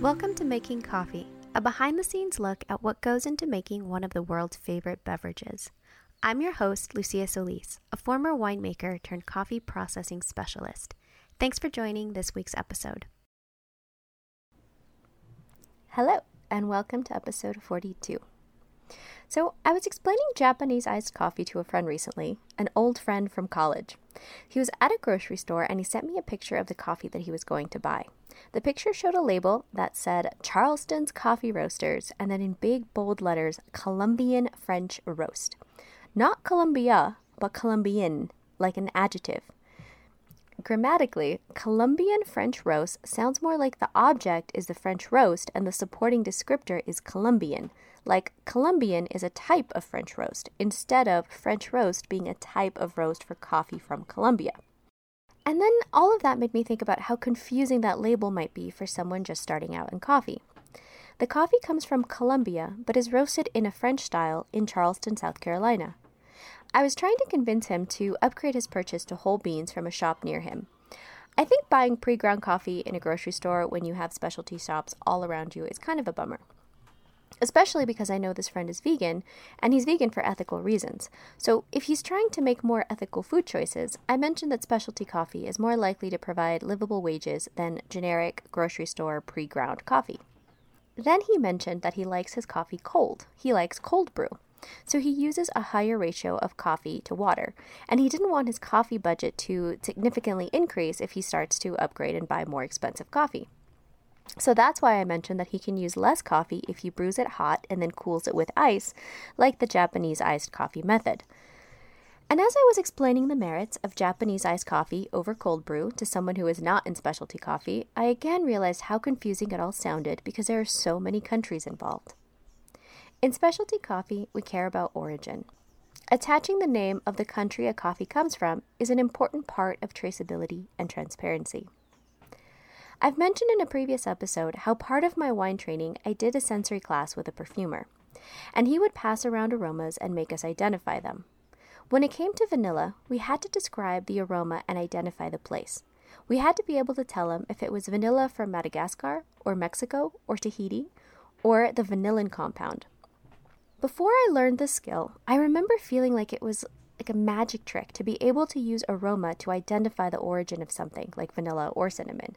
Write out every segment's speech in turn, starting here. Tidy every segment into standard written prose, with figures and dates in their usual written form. Welcome to Making Coffee, a behind-the-scenes look at what goes into making one of the world's favorite beverages. I'm your host, Lucia Solis, a former winemaker turned coffee processing specialist. Thanks for joining this week's episode. Hello, and welcome to episode 42. So, I was explaining Japanese iced coffee to a friend recently, an old friend from college. He was at a grocery store and he sent me a picture of the coffee that he was going to buy. The picture showed a label that said Charleston's Coffee Roasters and then in big bold letters, Colombian French Roast. Not Colombia, but Colombian, like an adjective. Grammatically, Colombian French roast sounds more like the object is the French roast and the supporting descriptor is Colombian, like Colombian is a type of French roast, instead of French roast being a type of roast for coffee from Colombia. And then all of that made me think about how confusing that label might be for someone just starting out in coffee. The coffee comes from Colombia, but is roasted in a French style in Charleston, South Carolina. I was trying to convince him to upgrade his purchase to whole beans from a shop near him. I think buying pre-ground coffee in a grocery store when you have specialty shops all around you is kind of a bummer. Especially because I know this friend is vegan, and he's vegan for ethical reasons. So if he's trying to make more ethical food choices, I mentioned that specialty coffee is more likely to provide livable wages than generic grocery store pre-ground coffee. Then he mentioned that he likes his coffee cold. He likes cold brew. So he uses a higher ratio of coffee to water, and he didn't want his coffee budget to significantly increase if he starts to upgrade and buy more expensive coffee. So that's why I mentioned that he can use less coffee if he brews it hot and then cools it with ice, like the Japanese iced coffee method. And as I was explaining the merits of Japanese iced coffee over cold brew to someone who is not in specialty coffee, I again realized how confusing it all sounded because there are so many countries involved. In specialty coffee, we care about origin. Attaching the name of the country a coffee comes from is an important part of traceability and transparency. I've mentioned in a previous episode how part of my wine training, I did a sensory class with a perfumer, and he would pass around aromas and make us identify them. When it came to vanilla, we had to describe the aroma and identify the place. We had to be able to tell him if it was vanilla from Madagascar or Mexico or Tahiti or the vanillin compound. Before I learned this skill, I remember feeling like it was like a magic trick to be able to use aroma to identify the origin of something like vanilla or cinnamon.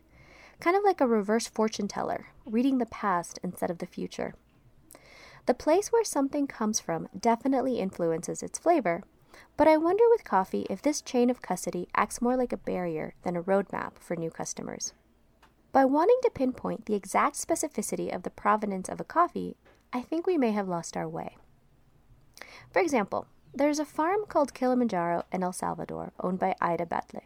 Kind of like a reverse fortune teller, reading the past instead of the future. The place where something comes from definitely influences its flavor, but I wonder with coffee if this chain of custody acts more like a barrier than a roadmap for new customers. By wanting to pinpoint the exact specificity of the provenance of a coffee, I think we may have lost our way. For example, there's a farm called Kilimanjaro in El Salvador owned by Ida Batley.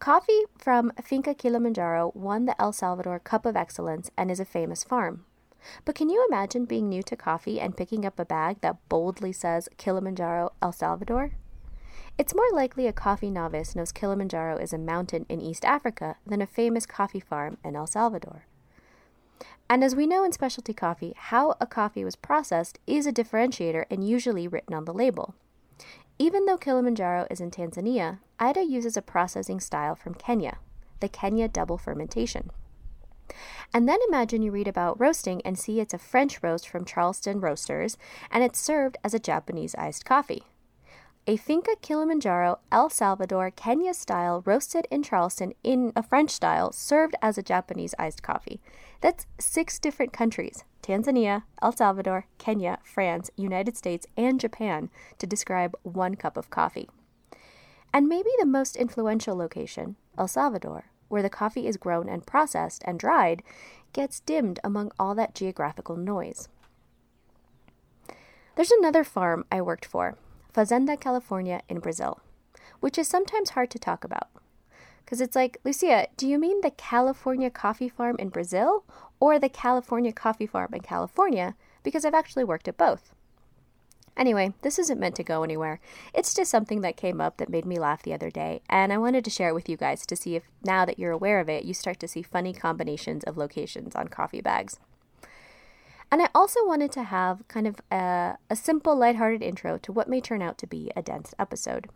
Coffee from Finca Kilimanjaro won the El Salvador Cup of Excellence and is a famous farm. But can you imagine being new to coffee and picking up a bag that boldly says Kilimanjaro, El Salvador? It's more likely a coffee novice knows Kilimanjaro is a mountain in East Africa than a famous coffee farm in El Salvador. And as we know in specialty coffee, how a coffee was processed is a differentiator and usually written on the label. Even though Kilimanjaro is in Tanzania, Ida uses a processing style from Kenya, the Kenya double fermentation. And then imagine you read about roasting and see it's a French roast from Charleston Roasters, and it's served as a Japanese iced coffee. A Finca Kilimanjaro, El Salvador, Kenya style roasted in Charleston in a French style served as a Japanese iced coffee. That's 6 different countries, Tanzania, El Salvador, Kenya, France, United States, and Japan to describe one cup of coffee. And maybe the most influential location, El Salvador, where the coffee is grown and processed and dried, gets dimmed among all that geographical noise. There's another farm I worked for, Fazenda, California in Brazil, which is sometimes hard to talk about. Because it's like, Lucia, do you mean the California coffee farm in Brazil or the California coffee farm in California? Because I've actually worked at both. Anyway, this isn't meant to go anywhere. It's just something that came up that made me laugh the other day, and I wanted to share it with you guys to see if, now that you're aware of it, you start to see funny combinations of locations on coffee bags. And I also wanted to have kind of a simple, lighthearted intro to what may turn out to be a dense episode.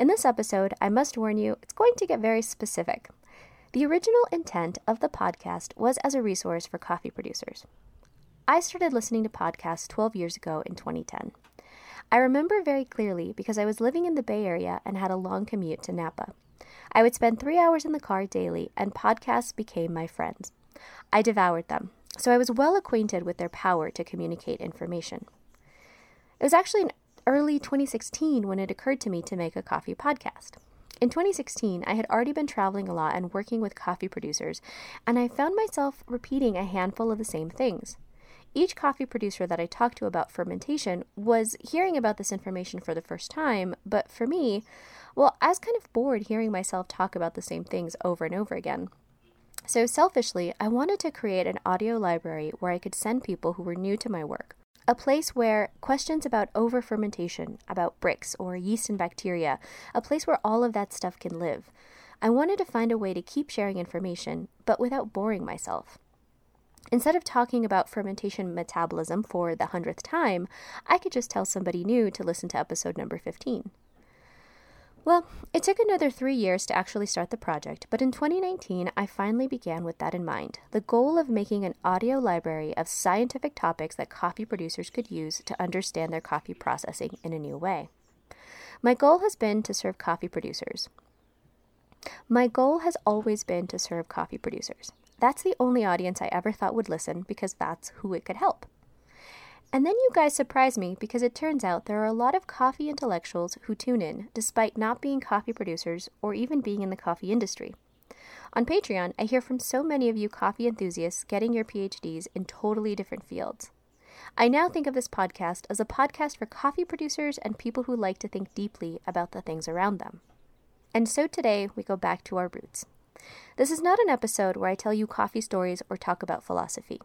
In this episode, I must warn you, it's going to get very specific. The original intent of the podcast was as a resource for coffee producers. I started listening to podcasts 12 years ago in 2010. I remember very clearly because I was living in the Bay Area and had a long commute to Napa. I would spend 3 hours in the car daily, and podcasts became my friends. I devoured them, so I was well acquainted with their power to communicate information. It was actually in early 2016 when it occurred to me to make a coffee podcast. In 2016, I had already been traveling a lot and working with coffee producers, and I found myself repeating a handful of the same things. Each coffee producer that I talked to about fermentation was hearing about this information for the first time, but for me, well, I was kind of bored hearing myself talk about the same things over and over again. So selfishly, I wanted to create an audio library where I could send people who were new to my work, a place where questions about over-fermentation, about bricks or yeast and bacteria, a place where all of that stuff can live. I wanted to find a way to keep sharing information, but without boring myself. Instead of talking about fermentation metabolism for the 100th time, I could just tell somebody new to listen to episode number 15. Well, it took another 3 years to actually start the project, but in 2019, I finally began with that in mind, the goal of making an audio library of scientific topics that coffee producers could use to understand their coffee processing in a new way. My goal has been to serve coffee producers. My goal has always been to serve coffee producers. That's the only audience I ever thought would listen because that's who it could help. And then you guys surprise me because it turns out there are a lot of coffee intellectuals who tune in despite not being coffee producers or even being in the coffee industry. On Patreon, I hear from so many of you coffee enthusiasts getting your PhDs in totally different fields. I now think of this podcast as a podcast for coffee producers and people who like to think deeply about the things around them. And so today we go back to our roots. This is not an episode where I tell you coffee stories or talk about philosophy.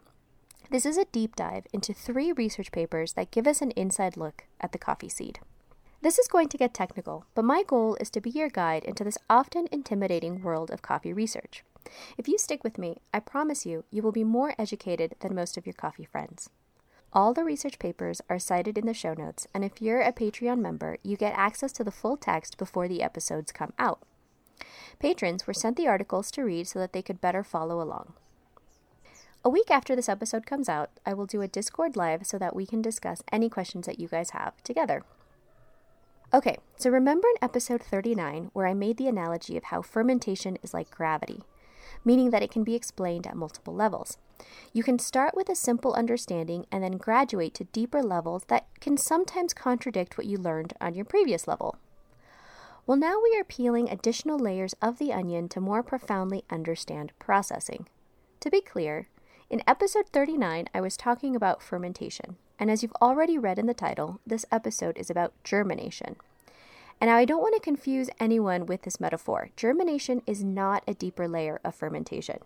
This is a deep dive into 3 research papers that give us an inside look at the coffee seed. This is going to get technical, but my goal is to be your guide into this often intimidating world of coffee research. If you stick with me, I promise you, you will be more educated than most of your coffee friends. All the research papers are cited in the show notes, and if you're a Patreon member, you get access to the full text before the episodes come out. Patrons were sent the articles to read so that they could better follow along. A week after this episode comes out, I will do a Discord live so that we can discuss any questions that you guys have together. Okay, so remember in episode 39 where I made the analogy of how fermentation is like gravity, meaning that it can be explained at multiple levels. You can start with a simple understanding and then graduate to deeper levels that can sometimes contradict what you learned on your previous level. Well, now we are peeling additional layers of the onion to more profoundly understand processing. To be clear, in episode 39, I was talking about fermentation, and as you've already read in the title, this episode is about germination. And now I don't want to confuse anyone with this metaphor. Germination is not a deeper layer of fermentation.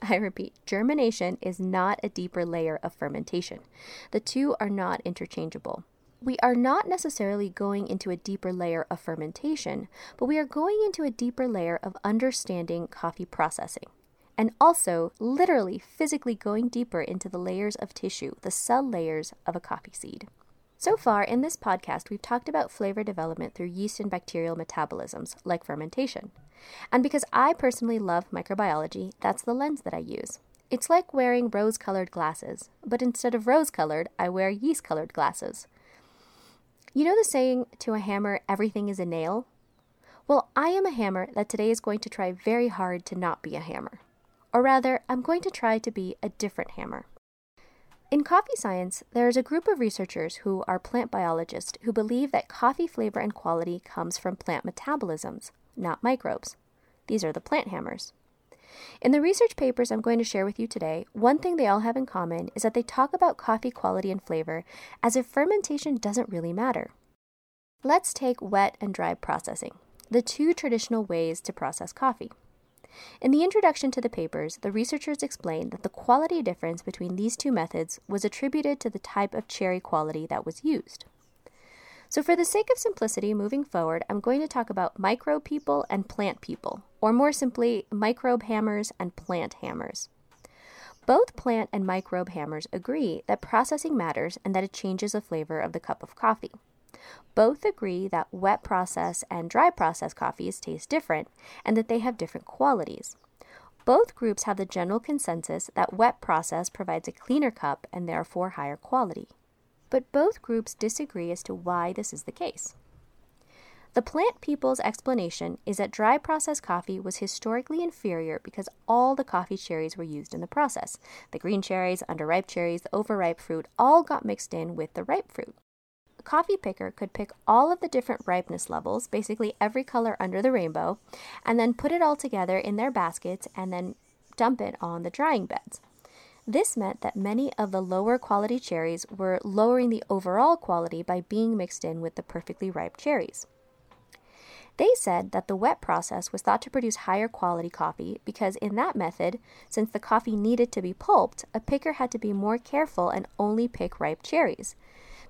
I repeat, germination is not a deeper layer of fermentation. The two are not interchangeable. We are not necessarily going into a deeper layer of fermentation, but we are going into a deeper layer of understanding coffee processing, and also literally physically going deeper into the layers of tissue, the cell layers of a coffee seed. So far in this podcast, we've talked about flavor development through yeast and bacterial metabolisms, like fermentation. And because I personally love microbiology, that's the lens that I use. It's like wearing rose-colored glasses, but instead of rose-colored, I wear yeast-colored glasses. You know the saying, to a hammer, everything is a nail? Well, I am a hammer that today is going to try very hard to not be a hammer. Or rather, I'm going to try to be a different hammer. In coffee science, there is a group of researchers who are plant biologists who believe that coffee flavor and quality comes from plant metabolisms, not microbes. These are the plant hammers. In the research papers I'm going to share with you today, one thing they all have in common is that they talk about coffee quality and flavor as if fermentation doesn't really matter. Let's take wet and dry processing, the two traditional ways to process coffee. In the introduction to the papers, the researchers explained that the quality difference between these two methods was attributed to the type of cherry quality that was used. So for the sake of simplicity moving forward, I'm going to talk about microbe people and plant people, or more simply, microbe hammers and plant hammers. Both plant and microbe hammers agree that processing matters and that it changes the flavor of the cup of coffee. Both agree that wet process and dry process coffees taste different and that they have different qualities. Both groups have the general consensus that wet process provides a cleaner cup and therefore higher quality. But both groups disagree as to why this is the case. The plant people's explanation is that dry process coffee was historically inferior because all the coffee cherries were used in the process. The green cherries, underripe cherries, the overripe fruit all got mixed in with the ripe fruit. A coffee picker could pick all of the different ripeness levels, basically every color under the rainbow, and then put it all together in their baskets and then dump it on the drying beds. This meant that many of the lower quality cherries were lowering the overall quality by being mixed in with the perfectly ripe cherries. They said that the wet process was thought to produce higher quality coffee because in that method, since the coffee needed to be pulped, a picker had to be more careful and only pick ripe cherries.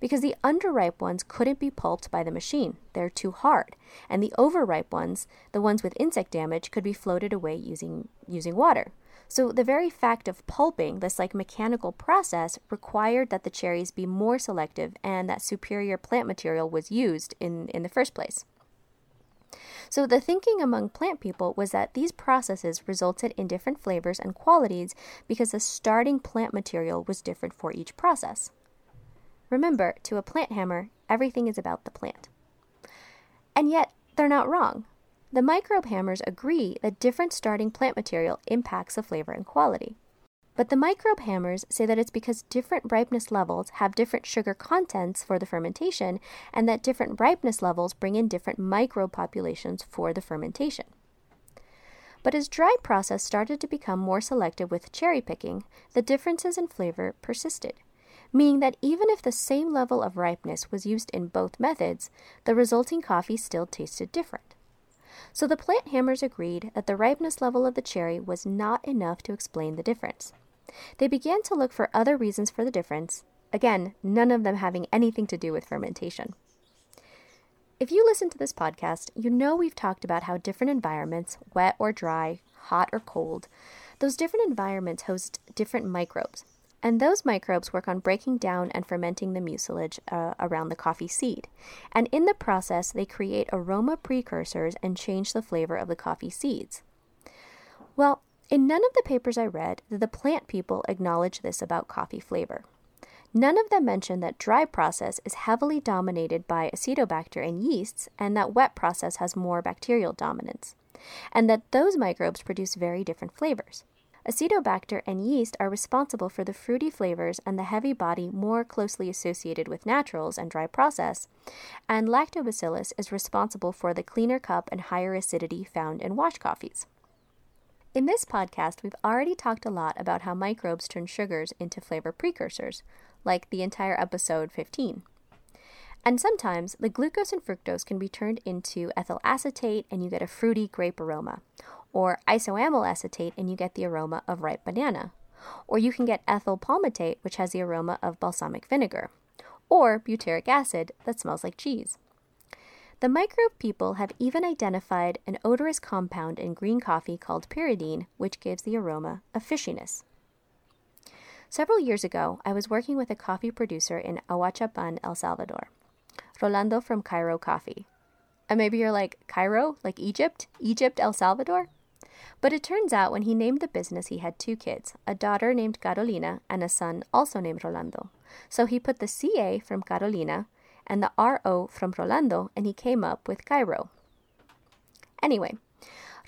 Because the underripe ones couldn't be pulped by the machine, they're too hard, and the overripe ones, the ones with insect damage, could be floated away using water. So the very fact of pulping, this mechanical process, required that the cherries be more selective and that superior plant material was used in the first place. So the thinking among plant people was that these processes resulted in different flavors and qualities because the starting plant material was different for each process. Remember, to a plant hammer, everything is about the plant. And yet, they're not wrong. The microbe hammers agree that different starting plant material impacts the flavor and quality. But the microbe hammers say that it's because different ripeness levels have different sugar contents for the fermentation, and that different ripeness levels bring in different microbe populations for the fermentation. But as dry process started to become more selective with cherry picking, the differences in flavor persisted, meaning that even if the same level of ripeness was used in both methods, the resulting coffee still tasted different. So the plant hammers agreed that the ripeness level of the cherry was not enough to explain the difference. They began to look for other reasons for the difference, again, none of them having anything to do with fermentation. If you listen to this podcast, you know we've talked about how different environments, wet or dry, hot or cold, those different environments host different microbes, and those microbes work on breaking down and fermenting the mucilage around the coffee seed. And in the process, they create aroma precursors and change the flavor of the coffee seeds. Well, in none of the papers I read did the plant people acknowledge this about coffee flavor. None of them mention that dry process is heavily dominated by acetobacter and yeasts, and that wet process has more bacterial dominance, and that those microbes produce very different flavors. Acetobacter and yeast are responsible for the fruity flavors and the heavy body more closely associated with naturals and dry process, and lactobacillus is responsible for the cleaner cup and higher acidity found in wash coffees. In this podcast, we've already talked a lot about how microbes turn sugars into flavor precursors, like the entire episode 15. And sometimes the glucose and fructose can be turned into ethyl acetate and you get a fruity grape aroma, or isoamyl acetate and you get the aroma of ripe banana, or you can get ethyl palmitate, which has the aroma of balsamic vinegar, or butyric acid that smells like cheese. The microbe people have even identified an odorous compound in green coffee called pyridine, which gives the aroma of fishiness. Several years ago, I was working with a coffee producer in Ahuachapan, El Salvador, Rolando from Cairo Coffee. And maybe you're like, Cairo? Like Egypt? Egypt, El Salvador? But it turns out when he named the business, he had two kids, a daughter named Carolina and a son also named Rolando. So he put the CA from Carolina and the RO from Rolando, and he came up with Cairo. Anyway,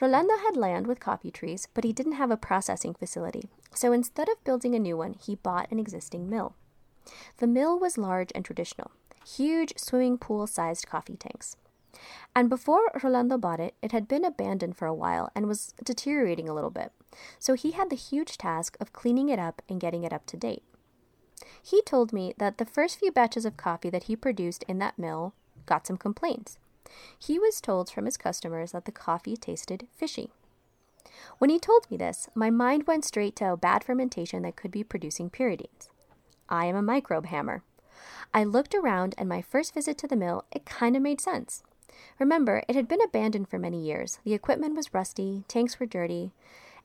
Rolando had land with coffee trees, but he didn't have a processing facility. So instead of building a new one, he bought an existing mill. The mill was large and traditional, huge swimming pool-sized coffee tanks. And before Rolando bought it, it had been abandoned for a while and was deteriorating a little bit. So he had the huge task of cleaning it up and getting it up to date. He told me that the first few batches of coffee that he produced in that mill got some complaints. He was told from his customers that the coffee tasted fishy. When he told me this, my mind went straight to a bad fermentation that could be producing pyridines. I am a microbe hammer. I looked around and my first visit to the mill, it kind of made sense. Remember, it had been abandoned for many years. The equipment was rusty, tanks were dirty,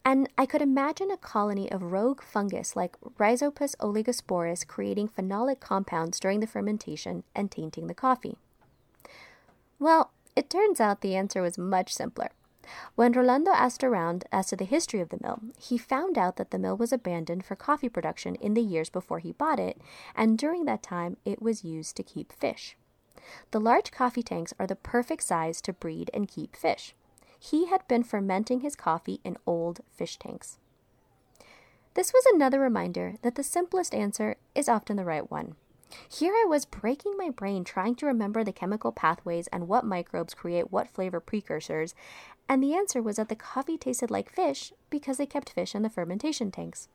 And I could imagine a colony of rogue fungus like Rhizopus oligosporus creating phenolic compounds during the fermentation and tainting the coffee. Well, it turns out the answer was much simpler. When Rolando asked around as to the history of the mill, he found out that the mill was abandoned for coffee production in the years before he bought it, and during that time it was used to keep fish. The large coffee tanks are the perfect size to breed and keep fish. He had been fermenting his coffee in old fish tanks. This was another reminder that the simplest answer is often the right one. Here I was breaking my brain trying to remember the chemical pathways and what microbes create what flavor precursors, and the answer was that the coffee tasted like fish because they kept fish in the fermentation tanks.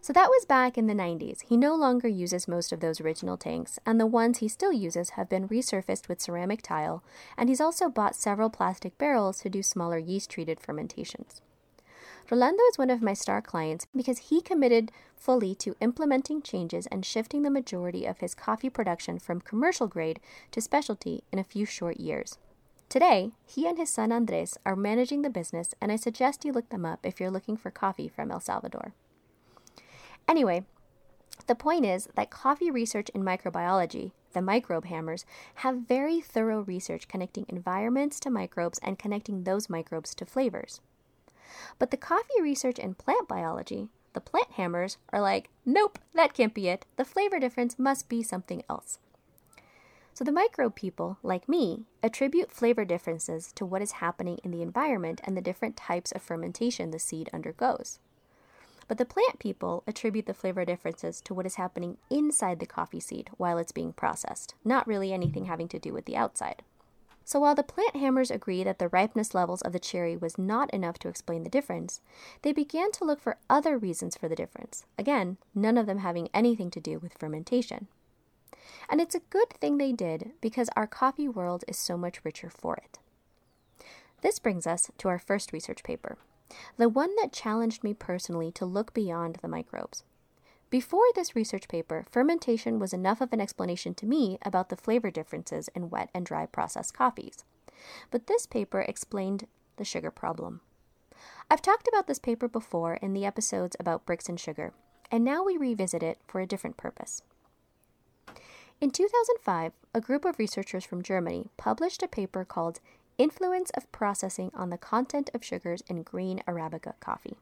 So that was back in the 90s. He no longer uses most of those original tanks, and the ones he still uses have been resurfaced with ceramic tile, and he's also bought several plastic barrels to do smaller yeast-treated fermentations. Rolando is one of my star clients because he committed fully to implementing changes and shifting the majority of his coffee production from commercial grade to specialty in a few short years. Today, he and his son Andres are managing the business, and I suggest you look them up if you're looking for coffee from El Salvador. Anyway, the point is that coffee research in microbiology, the microbe hammers, have very thorough research connecting environments to microbes and connecting those microbes to flavors. But the coffee research in plant biology, the plant hammers, are like, nope, that can't be it. The flavor difference must be something else. So the microbe people, like me, attribute flavor differences to what is happening in the environment and the different types of fermentation the seed undergoes. But the plant people attribute the flavor differences to what is happening inside the coffee seed while it's being processed, not really anything having to do with the outside. So while the plant hammers agree that the ripeness levels of the cherry was not enough to explain the difference, they began to look for other reasons for the difference, again, none of them having anything to do with fermentation. And it's a good thing they did because our coffee world is so much richer for it. This brings us to our first research paper, the one that challenged me personally to look beyond the microbes. Before this research paper, fermentation was enough of an explanation to me about the flavor differences in wet and dry processed coffees. But this paper explained the sugar problem. I've talked about this paper before in the episodes about bricks and sugar, and now we revisit it for a different purpose. In 2005, a group of researchers from Germany published a paper called Influence of Processing on the Content of Sugars in Green Arabica Coffee.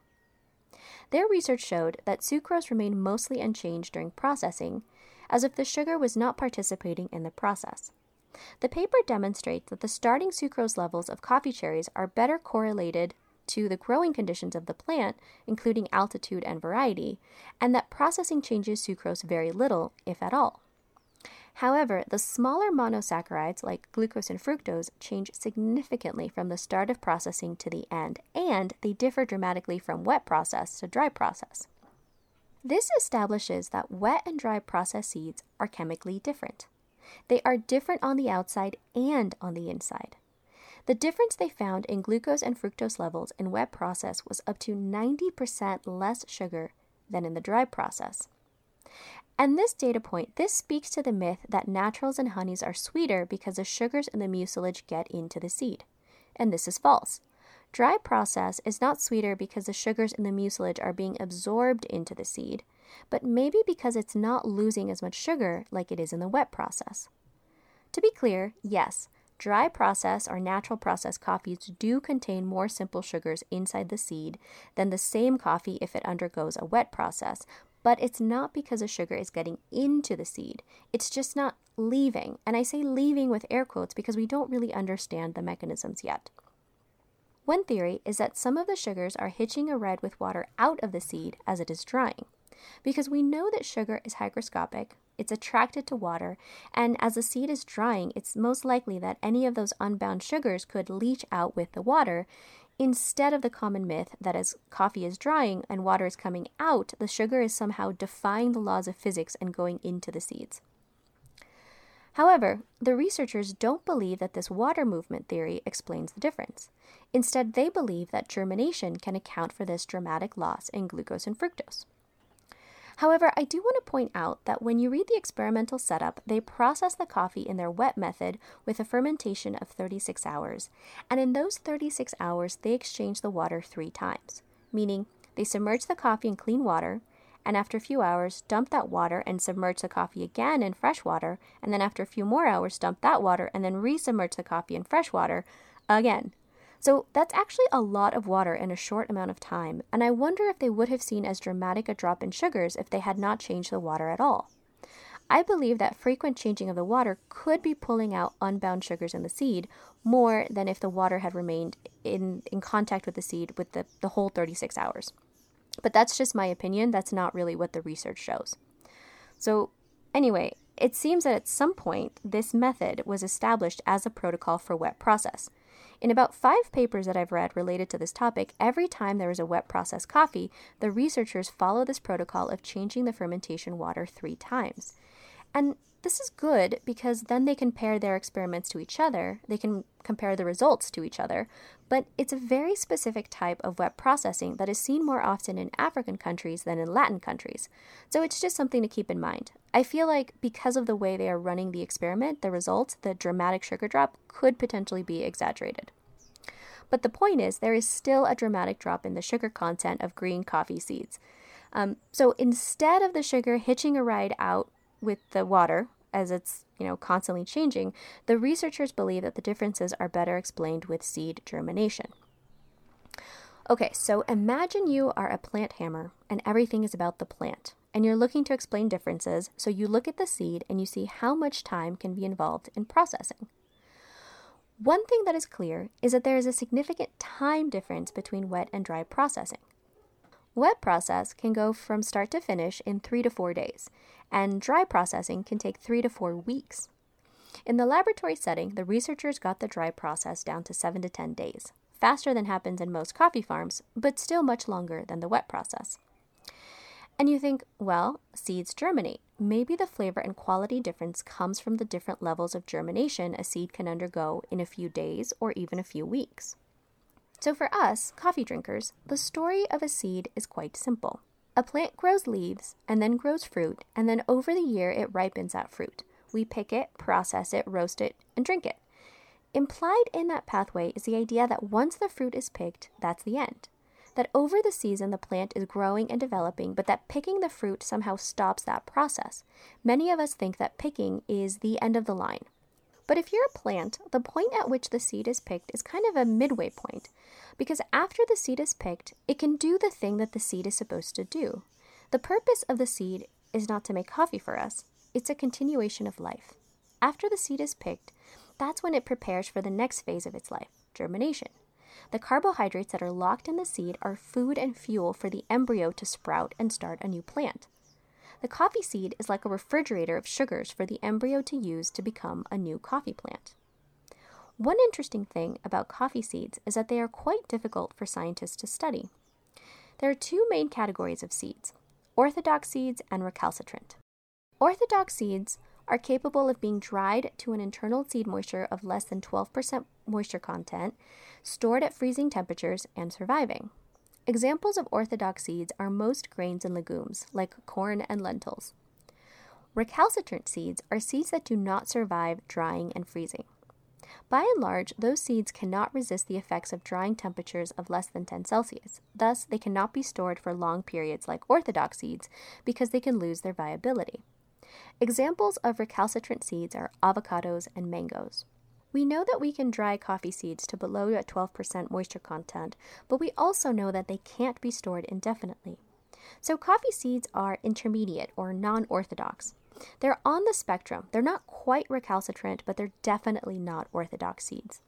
Their research showed that sucrose remained mostly unchanged during processing, as if the sugar was not participating in the process. The paper demonstrates that the starting sucrose levels of coffee cherries are better correlated to the growing conditions of the plant, including altitude and variety, and that processing changes sucrose very little, if at all. However, the smaller monosaccharides like glucose and fructose change significantly from the start of processing to the end, and they differ dramatically from wet process to dry process. This establishes that wet and dry process seeds are chemically different. They are different on the outside and on the inside. The difference they found in glucose and fructose levels in wet process was up to 90% less sugar than in the dry process. And this data point, this speaks to the myth that naturals and honeys are sweeter because the sugars in the mucilage get into the seed. And this is false. Dry process is not sweeter because the sugars in the mucilage are being absorbed into the seed, but maybe because it's not losing as much sugar like it is in the wet process. To be clear, yes, dry process or natural process coffees do contain more simple sugars inside the seed than the same coffee if it undergoes a wet process, but it's not because the sugar is getting into the seed. It's just not leaving. And I say leaving with air quotes because we don't really understand the mechanisms yet. One theory is that some of the sugars are hitching a ride with water out of the seed as it is drying, because we know that sugar is hygroscopic, it's attracted to water, and as the seed is drying, it's most likely that any of those unbound sugars could leach out with the water, instead of the common myth that as coffee is drying and water is coming out, the sugar is somehow defying the laws of physics and going into the seeds. However, the researchers don't believe that this water movement theory explains the difference. Instead, they believe that germination can account for this dramatic loss in glucose and fructose. However, I do want to point out that when you read the experimental setup, they process the coffee in their wet method with a fermentation of 36 hours. And in those 36 hours, they exchange the water 3 times, meaning they submerge the coffee in clean water, and after a few hours, dump that water and submerge the coffee again in fresh water, and then after a few more hours, dump that water and then resubmerge the coffee in fresh water again. So that's actually a lot of water in a short amount of time, and I wonder if they would have seen as dramatic a drop in sugars if they had not changed the water at all. I believe that frequent changing of the water could be pulling out unbound sugars in the seed more than if the water had remained in contact with the seed with the whole 36 hours. But that's just my opinion. That's not really what the research shows. So anyway, it seems that at some point, this method was established as a protocol for wet process. In about 5 papers that I've read related to this topic, every time there is a wet process coffee, the researchers follow this protocol of changing the fermentation water 3 times. And this is good because then they compare their experiments to each other, they can compare the results to each other, but it's a very specific type of wet processing that is seen more often in African countries than in Latin countries. So it's just something to keep in mind. I feel like because of the way they are running the experiment, the results, the dramatic sugar drop could potentially be exaggerated. But the point is, there is still a dramatic drop in the sugar content of green coffee seeds. So instead of the sugar hitching a ride out with the water, as it's, constantly changing, the researchers believe that the differences are better explained with seed germination. Okay, so imagine you are a plant hammer and everything is about the plant, and you're looking to explain differences, so you look at the seed and you see how much time can be involved in processing. One thing that is clear is that there is a significant time difference between wet and dry processing. Wet process can go from start to finish in 3 to 4 days, and dry processing can take 3 to 4 weeks. In the laboratory setting, the researchers got the dry process down to 7 to 10 days, faster than happens in most coffee farms, but still much longer than the wet process. And you think, well, seeds germinate. Maybe the flavor and quality difference comes from the different levels of germination a seed can undergo in a few days or even a few weeks. So for us, coffee drinkers, the story of a seed is quite simple. A plant grows leaves, and then grows fruit, and then over the year it ripens that fruit. We pick it, process it, roast it, and drink it. Implied in that pathway is the idea that once the fruit is picked, that's the end. That over the season the plant is growing and developing, but that picking the fruit somehow stops that process. Many of us think that picking is the end of the line. But if you're a plant, the point at which the seed is picked is kind of a midway point, because after the seed is picked, it can do the thing that the seed is supposed to do. The purpose of the seed is not to make coffee for us. It's a continuation of life. After the seed is picked, that's when it prepares for the next phase of its life, germination. The carbohydrates that are locked in the seed are food and fuel for the embryo to sprout and start a new plant. The coffee seed is like a refrigerator of sugars for the embryo to use to become a new coffee plant. One interesting thing about coffee seeds is that they are quite difficult for scientists to study. There are 2 main categories of seeds, orthodox seeds and recalcitrant. Orthodox seeds are capable of being dried to an internal seed moisture of less than 12% moisture content, stored at freezing temperatures, and surviving. Examples of orthodox seeds are most grains and legumes, like corn and lentils. Recalcitrant seeds are seeds that do not survive drying and freezing. By and large, those seeds cannot resist the effects of drying temperatures of less than 10 Celsius. Thus, they cannot be stored for long periods like orthodox seeds because they can lose their viability. Examples of recalcitrant seeds are avocados and mangoes. We know that we can dry coffee seeds to below a 12% moisture content, but we also know that they can't be stored indefinitely. So coffee seeds are intermediate or non-orthodox. They're on the spectrum. They're not quite recalcitrant, but they're definitely not orthodox seeds.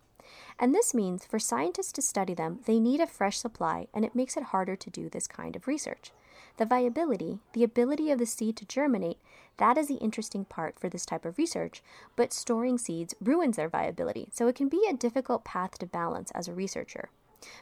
And this means for scientists to study them, they need a fresh supply, and it makes it harder to do this kind of research. The viability, the ability of the seed to germinate, that is the interesting part for this type of research, but storing seeds ruins their viability, so it can be a difficult path to balance as a researcher.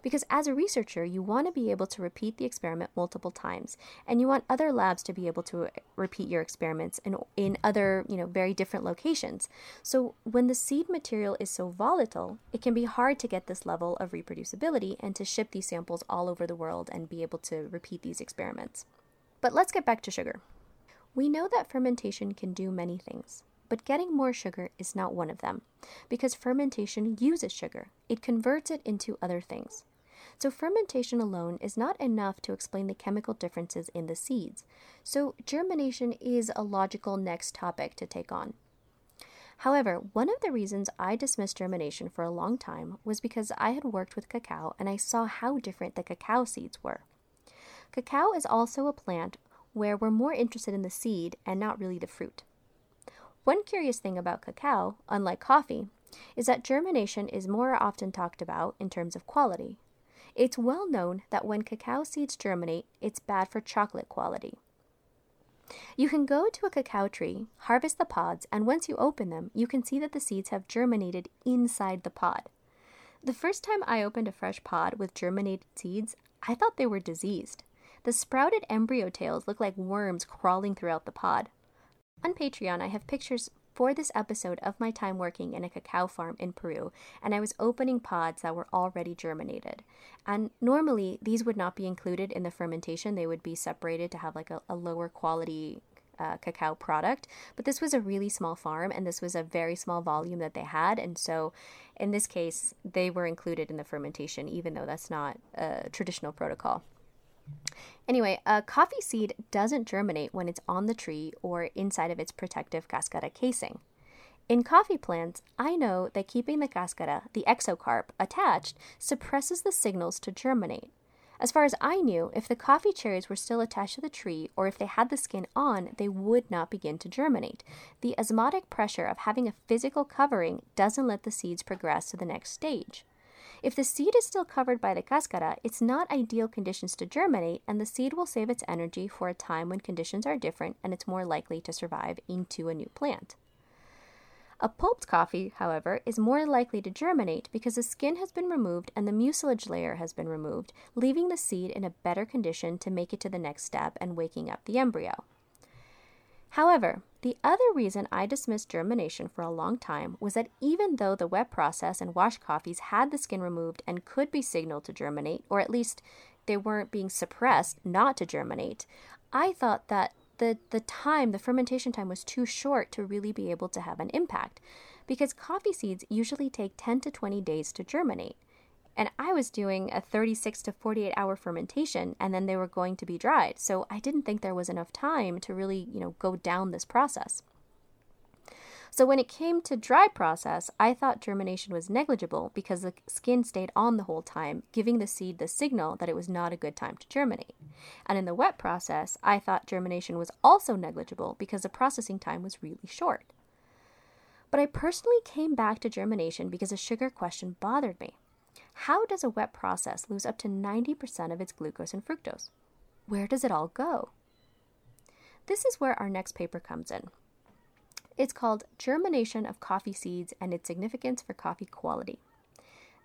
Because as a researcher, you want to be able to repeat the experiment multiple times, and you want other labs to be able to repeat your experiments in other, very different locations. So when the seed material is so volatile, it can be hard to get this level of reproducibility and to ship these samples all over the world and be able to repeat these experiments. But let's get back to sugar. We know that fermentation can do many things, but getting more sugar is not one of them, because fermentation uses sugar. It converts it into other things. So fermentation alone is not enough to explain the chemical differences in the seeds. So germination is a logical next topic to take on. However, one of the reasons I dismissed germination for a long time was because I had worked with cacao and I saw how different the cacao seeds were. Cacao is also a plant where we're more interested in the seed and not really the fruit. One curious thing about cacao, unlike coffee, is that germination is more often talked about in terms of quality. It's well known that when cacao seeds germinate, it's bad for chocolate quality. You can go to a cacao tree, harvest the pods, and once you open them, you can see that the seeds have germinated inside the pod. The first time I opened a fresh pod with germinated seeds, I thought they were diseased. The sprouted embryo tails look like worms crawling throughout the pod. On Patreon, I have pictures for this episode of my time working in a cacao farm in Peru, and I was opening pods that were already germinated. And normally, these would not be included in the fermentation. They would be separated to have like a lower quality cacao product. But this was a really small farm, and this was a very small volume that they had. And so in this case, they were included in the fermentation, even though that's not a traditional protocol. Anyway, a coffee seed doesn't germinate when it's on the tree or inside of its protective cascara casing. In coffee plants, I know that keeping the cascara, the exocarp, attached suppresses the signals to germinate. As far as I knew, if the coffee cherries were still attached to the tree or if they had the skin on, they would not begin to germinate. The osmotic pressure of having a physical covering doesn't let the seeds progress to the next stage. If the seed is still covered by the cascara, it's not ideal conditions to germinate, and the seed will save its energy for a time when conditions are different and it's more likely to survive into a new plant. A pulped coffee, however, is more likely to germinate because the skin has been removed and the mucilage layer has been removed, leaving the seed in a better condition to make it to the next step and waking up the embryo. However, the other reason I dismissed germination for a long time was that even though the wet process and wash coffees had the skin removed and could be signaled to germinate, or at least they weren't being suppressed not to germinate, I thought that the fermentation time was too short to really be able to have an impact, because coffee seeds usually take 10 to 20 days to germinate. And I was doing a 36 to 48 hour fermentation, and then they were going to be dried. So I didn't think there was enough time to really, go down this process. So when it came to dry process, I thought germination was negligible because the skin stayed on the whole time, giving the seed the signal that it was not a good time to germinate. And in the wet process, I thought germination was also negligible because the processing time was really short. But I personally came back to germination because a sugar question bothered me. How does a wet process lose up to 90% of its glucose and fructose? Where does it all go? This is where our next paper comes in. It's called Germination of Coffee Seeds and Its Significance for Coffee Quality.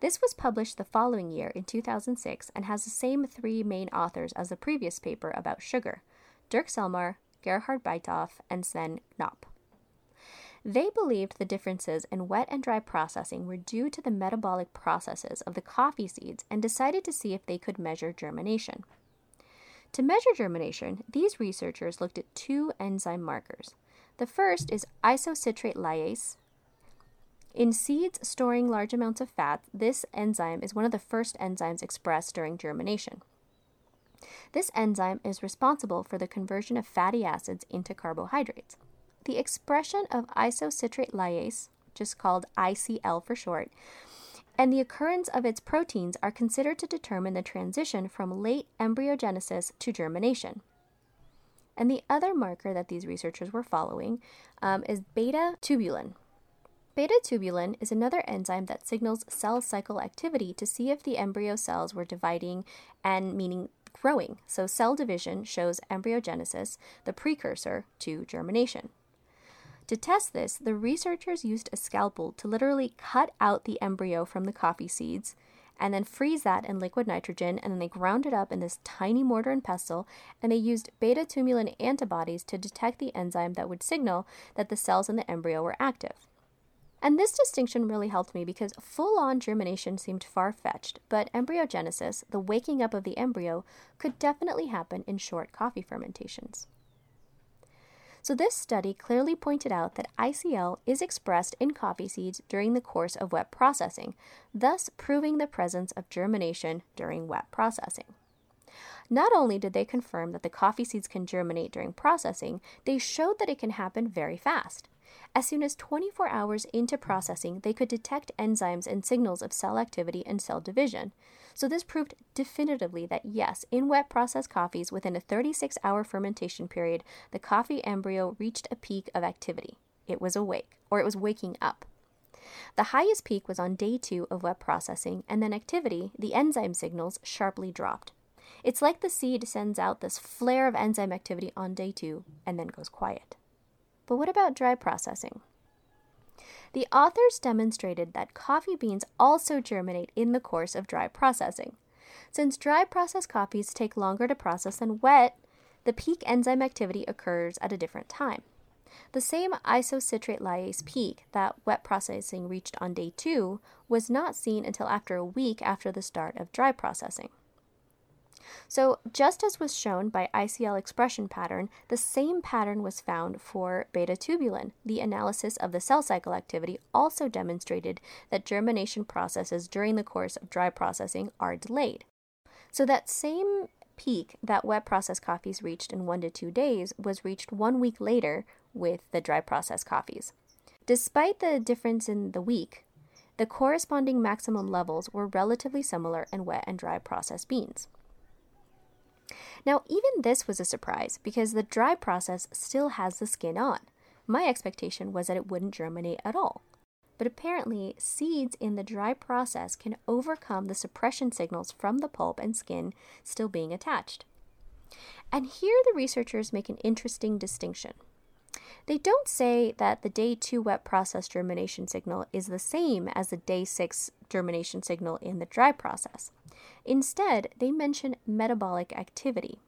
This was published the following year in 2006 and has the same three main authors as the previous paper about sugar, Dirk Selmar, Gerhard Beitoff, and Sven Knopp. They believed the differences in wet and dry processing were due to the metabolic processes of the coffee seeds and decided to see if they could measure germination. To measure germination, these researchers looked at two enzyme markers. The first is isocitrate lyase. In seeds storing large amounts of fat, this enzyme is one of the first enzymes expressed during germination. This enzyme is responsible for the conversion of fatty acids into carbohydrates. The expression of isocitrate lyase, just called ICL for short, and the occurrence of its proteins are considered to determine the transition from late embryogenesis to germination. And the other marker that these researchers were following is beta-tubulin. Beta-tubulin is another enzyme that signals cell cycle activity to see if the embryo cells were dividing and meaning growing. So cell division shows embryogenesis, the precursor to germination. To test this, the researchers used a scalpel to literally cut out the embryo from the coffee seeds and then freeze that in liquid nitrogen, and then they ground it up in this tiny mortar and pestle, and they used beta-tubulin antibodies to detect the enzyme that would signal that the cells in the embryo were active. And this distinction really helped me because full-on germination seemed far-fetched, but embryogenesis, the waking up of the embryo, could definitely happen in short coffee fermentations. So this study clearly pointed out that ICL is expressed in coffee seeds during the course of wet processing, thus proving the presence of germination during wet processing. Not only did they confirm that the coffee seeds can germinate during processing, they showed that it can happen very fast. As soon as 24 hours into processing, they could detect enzymes and signals of cell activity and cell division. So this proved definitively that yes, in wet processed coffees, within a 36-hour fermentation period, the coffee embryo reached a peak of activity. It was awake, or it was waking up. The highest peak was on day 2 of wet processing, and then activity, the enzyme signals, sharply dropped. It's like the seed sends out this flare of enzyme activity on day 2 and then goes quiet. But what about dry processing? The authors demonstrated that coffee beans also germinate in the course of dry processing. Since dry processed coffees take longer to process than wet, the peak enzyme activity occurs at a different time. The same isocitrate lyase peak that wet processing reached on day 2 was not seen until after a week after the start of dry processing. So just as was shown by ICL expression pattern, the same pattern was found for beta-tubulin. The analysis of the cell cycle activity also demonstrated that germination processes during the course of dry processing are delayed. So that same peak that wet processed coffees reached in 1 to 2 days was reached 1 week later with the dry processed coffees. Despite the difference in the week, the corresponding maximum levels were relatively similar in wet and dry processed beans. Now, even this was a surprise because the dry process still has the skin on. My expectation was that it wouldn't germinate at all. But apparently, seeds in the dry process can overcome the suppression signals from the pulp and skin still being attached. And here the researchers make an interesting distinction. They don't say that the day 2 wet process germination signal is the same as the day 6 germination signal in the dry process. Instead, they mention metabolic activity.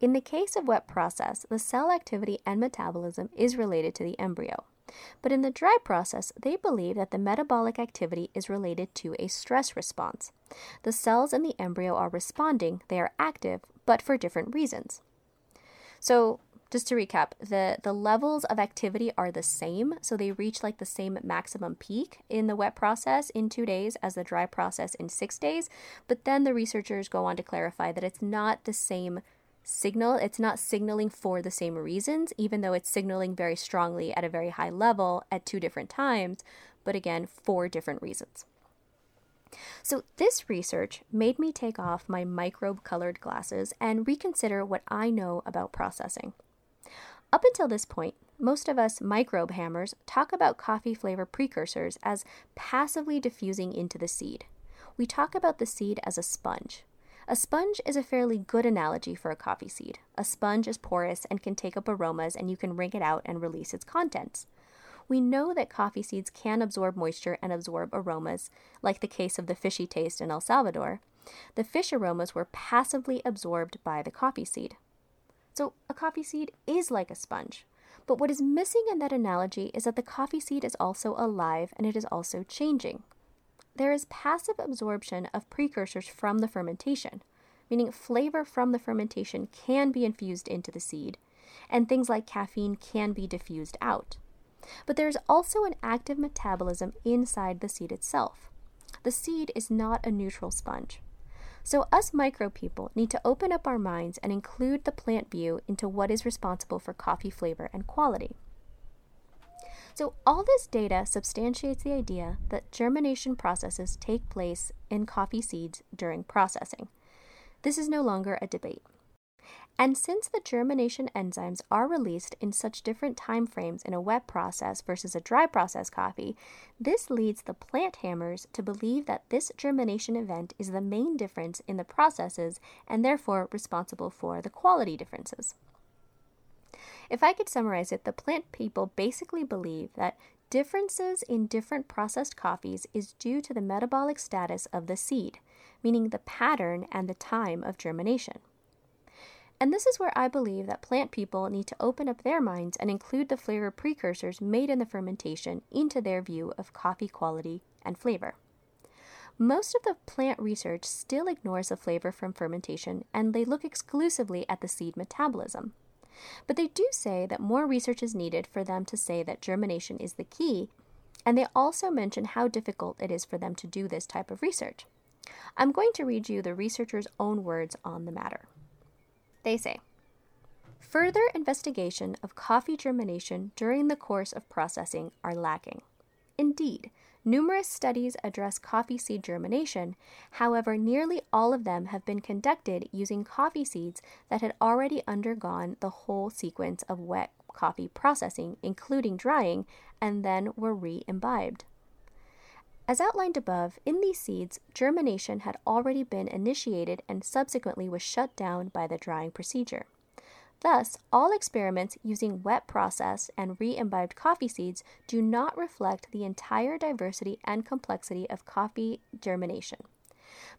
In the case of wet process, the cell activity and metabolism is related to the embryo. But in the dry process, they believe that the metabolic activity is related to a stress response. The cells in the embryo are responding, they are active, but for different reasons. So, just to recap, the levels of activity are the same, so they reach like the same maximum peak in the wet process in 2 days as the dry process in 6 days, but then the researchers go on to clarify that it's not the same signal, it's not signaling for the same reasons, even though it's signaling very strongly at a very high level at 2 different times, but again, for different reasons. So this research made me take off my microbe-colored glasses and reconsider what I know about processing. Up until this point, most of us microbe hammers talk about coffee flavor precursors as passively diffusing into the seed. We talk about the seed as a sponge. A sponge is a fairly good analogy for a coffee seed. A sponge is porous and can take up aromas, and you can wring it out and release its contents. We know that coffee seeds can absorb moisture and absorb aromas, like the case of the fishy taste in El Salvador. The fish aromas were passively absorbed by the coffee seed. So a coffee seed is like a sponge, but what is missing in that analogy is that the coffee seed is also alive and it is also changing. There is passive absorption of precursors from the fermentation, meaning flavor from the fermentation can be infused into the seed, and things like caffeine can be diffused out. But there is also an active metabolism inside the seed itself. The seed is not a neutral sponge. So us micro people need to open up our minds and include the plant view into what is responsible for coffee flavor and quality. So all this data substantiates the idea that germination processes take place in coffee seeds during processing. This is no longer a debate. And since the germination enzymes are released in such different time frames in a wet process versus a dry process coffee, this leads the plant hammers to believe that this germination event is the main difference in the processes and therefore responsible for the quality differences. If I could summarize it, the plant people basically believe that differences in different processed coffees is due to the metabolic status of the seed, meaning the pattern and the time of germination. And this is where I believe that plant people need to open up their minds and include the flavor precursors made in the fermentation into their view of coffee quality and flavor. Most of the plant research still ignores the flavor from fermentation, and they look exclusively at the seed metabolism. But they do say that more research is needed for them to say that germination is the key, and they also mention how difficult it is for them to do this type of research. I'm going to read you the researchers' own words on the matter. They say, "Further investigation of coffee germination during the course of processing are lacking. Indeed, numerous studies address coffee seed germination, however nearly all of them have been conducted using coffee seeds that had already undergone the whole sequence of wet coffee processing, including drying, and then were re-imbibed. As outlined above, in these seeds, germination had already been initiated and subsequently was shut down by the drying procedure. Thus, all experiments using wet processed and re-imbibed coffee seeds do not reflect the entire diversity and complexity of coffee germination,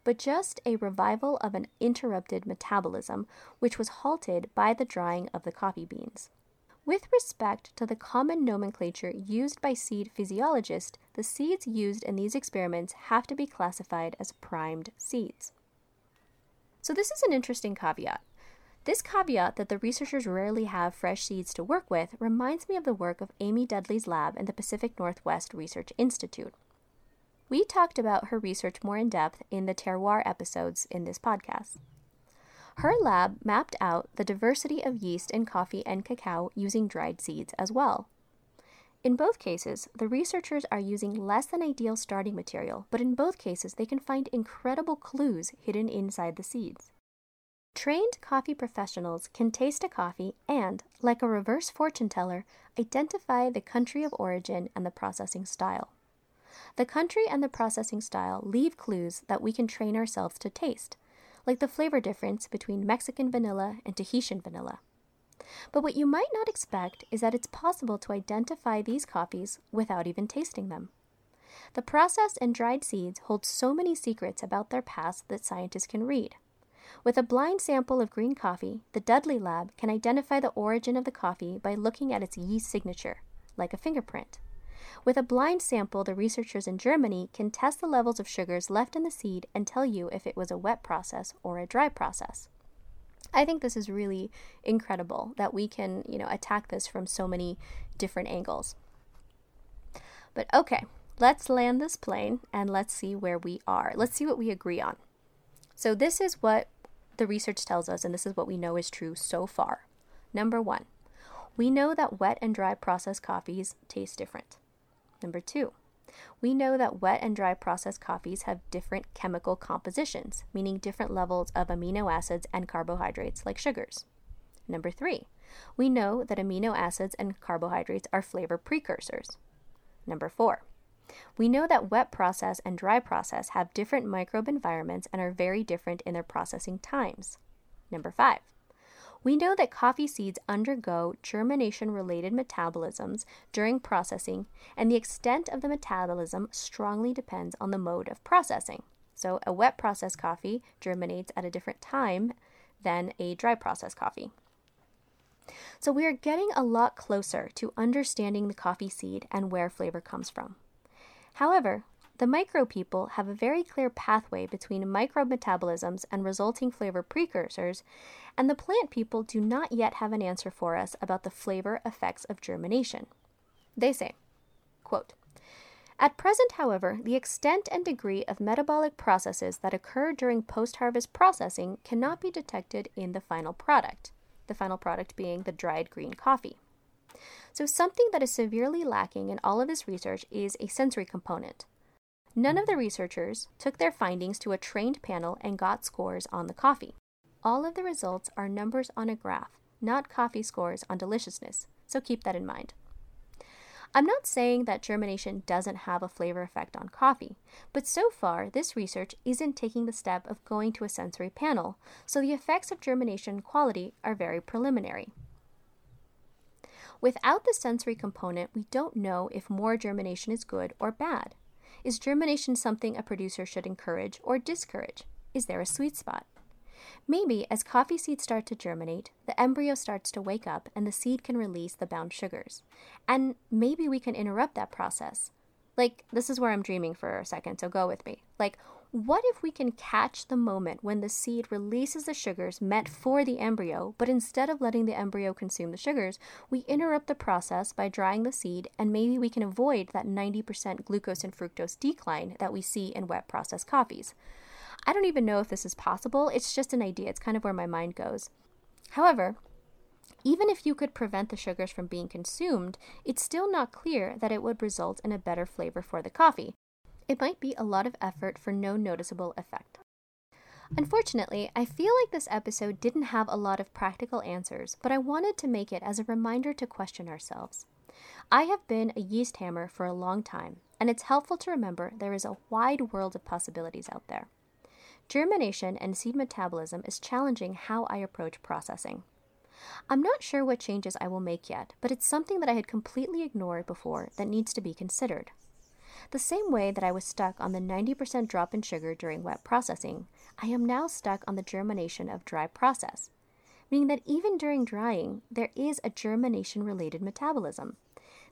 but just a revival of an interrupted metabolism, which was halted by the drying of the coffee beans. With respect to the common nomenclature used by seed physiologists, the seeds used in these experiments have to be classified as primed seeds." So this is an interesting caveat. This caveat that the researchers rarely have fresh seeds to work with reminds me of the work of Amy Dudley's lab in the Pacific Northwest Research Institute. We talked about her research more in depth in the terroir episodes in this podcast. Her lab mapped out the diversity of yeast in coffee and cacao using dried seeds as well. In both cases, the researchers are using less than ideal starting material, but in both cases they can find incredible clues hidden inside the seeds. Trained coffee professionals can taste a coffee and, like a reverse fortune teller, identify the country of origin and the processing style. The country and the processing style leave clues that we can train ourselves to taste, like the flavor difference between Mexican vanilla and Tahitian vanilla. But what you might not expect is that it's possible to identify these coffees without even tasting them. The processed and dried seeds hold so many secrets about their past that scientists can read. With a blind sample of green coffee, the Dudley lab can identify the origin of the coffee by looking at its yeast signature, like a fingerprint. With a blind sample, the researchers in Germany can test the levels of sugars left in the seed and tell you if it was a wet process or a dry process. I think this is really incredible that we can, attack this from so many different angles. But okay, let's land this plane and let's see where we are. Let's see what we agree on. So this is what the research tells us, and this is what we know is true so far. Number 1, we know that wet and dry processed coffees taste different. Number 2, we know that wet and dry processed coffees have different chemical compositions, meaning different levels of amino acids and carbohydrates like sugars. Number 3, we know that amino acids and carbohydrates are flavor precursors. Number 4, we know that wet process and dry process have different microbe environments and are very different in their processing times. Number 5, we know that coffee seeds undergo germination-related metabolisms during processing, and the extent of the metabolism strongly depends on the mode of processing. So a wet process coffee germinates at a different time than a dry process coffee. So we are getting a lot closer to understanding the coffee seed and where flavor comes from. However, the micro people have a very clear pathway between microbe metabolisms and resulting flavor precursors, and the plant people do not yet have an answer for us about the flavor effects of germination. They say, quote, "At present, however, the extent and degree of metabolic processes that occur during post-harvest processing cannot be detected in the final product being the dried green coffee." So something that is severely lacking in all of this research is a sensory component. None of the researchers took their findings to a trained panel and got scores on the coffee. All of the results are numbers on a graph, not coffee scores on deliciousness, so keep that in mind. I'm not saying that germination doesn't have a flavor effect on coffee, but so far this research isn't taking the step of going to a sensory panel, so the effects of germination quality are very preliminary. Without the sensory component, we don't know if more germination is good or bad. Is germination something a producer should encourage or discourage? Is there a sweet spot? Maybe as coffee seeds start to germinate, the embryo starts to wake up and the seed can release the bound sugars. And maybe we can interrupt that process. Like, this is where I'm dreaming for a second, so go with me. Like, what if we can catch the moment when the seed releases the sugars meant for the embryo, but instead of letting the embryo consume the sugars, we interrupt the process by drying the seed, and maybe we can avoid that 90% glucose and fructose decline that we see in wet processed coffees. I don't even know if this is possible. It's just an idea. It's kind of where my mind goes. However, even if you could prevent the sugars from being consumed, it's still not clear that it would result in a better flavor for the coffee. It might be a lot of effort for no noticeable effect. Unfortunately, I feel like this episode didn't have a lot of practical answers, but I wanted to make it as a reminder to question ourselves. I have been a yeast hammer for a long time, and it's helpful to remember there is a wide world of possibilities out there. Germination and seed metabolism is challenging how I approach processing. I'm not sure what changes I will make yet, but it's something that I had completely ignored before that needs to be considered. The same way that I was stuck on the 90% drop in sugar during wet processing, I am now stuck on the germination of dry process, meaning that even during drying, there is a germination-related metabolism.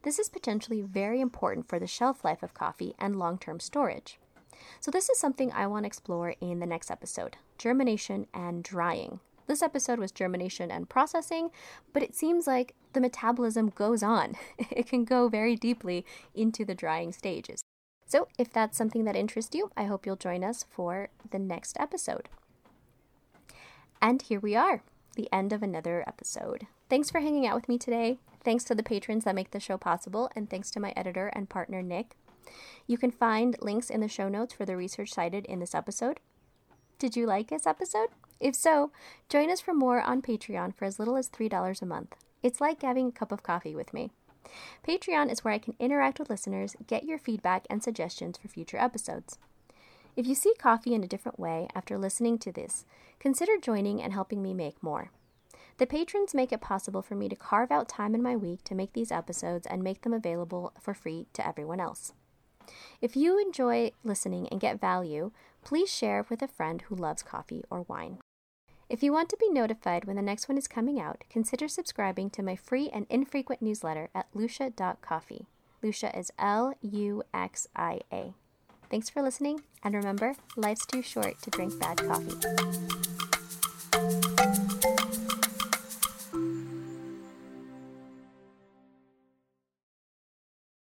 This is potentially very important for the shelf life of coffee and long-term storage. So this is something I want to explore in the next episode, germination and drying. This episode was germination and processing, but it seems like the metabolism goes on. It can go very deeply into the drying stages. So if that's something that interests you, I hope you'll join us for the next episode. And here we are, the end of another episode. Thanks for hanging out with me today. Thanks to the patrons that make the show possible, and thanks to my editor and partner, Nick. You can find links in the show notes for the research cited in this episode. Did you like this episode? If so, join us for more on Patreon for as little as $3 a month. It's like having a cup of coffee with me. Patreon is where I can interact with listeners, get your feedback and suggestions for future episodes. If you see coffee in a different way after listening to this, consider joining and helping me make more. The patrons make it possible for me to carve out time in my week to make these episodes and make them available for free to everyone else. If you enjoy listening and get value, please share with a friend who loves coffee or wine. If you want to be notified when the next one is coming out, consider subscribing to my free and infrequent newsletter at luxia.coffee. Luxia is Luxia. Thanks for listening, and remember, life's too short to drink bad coffee.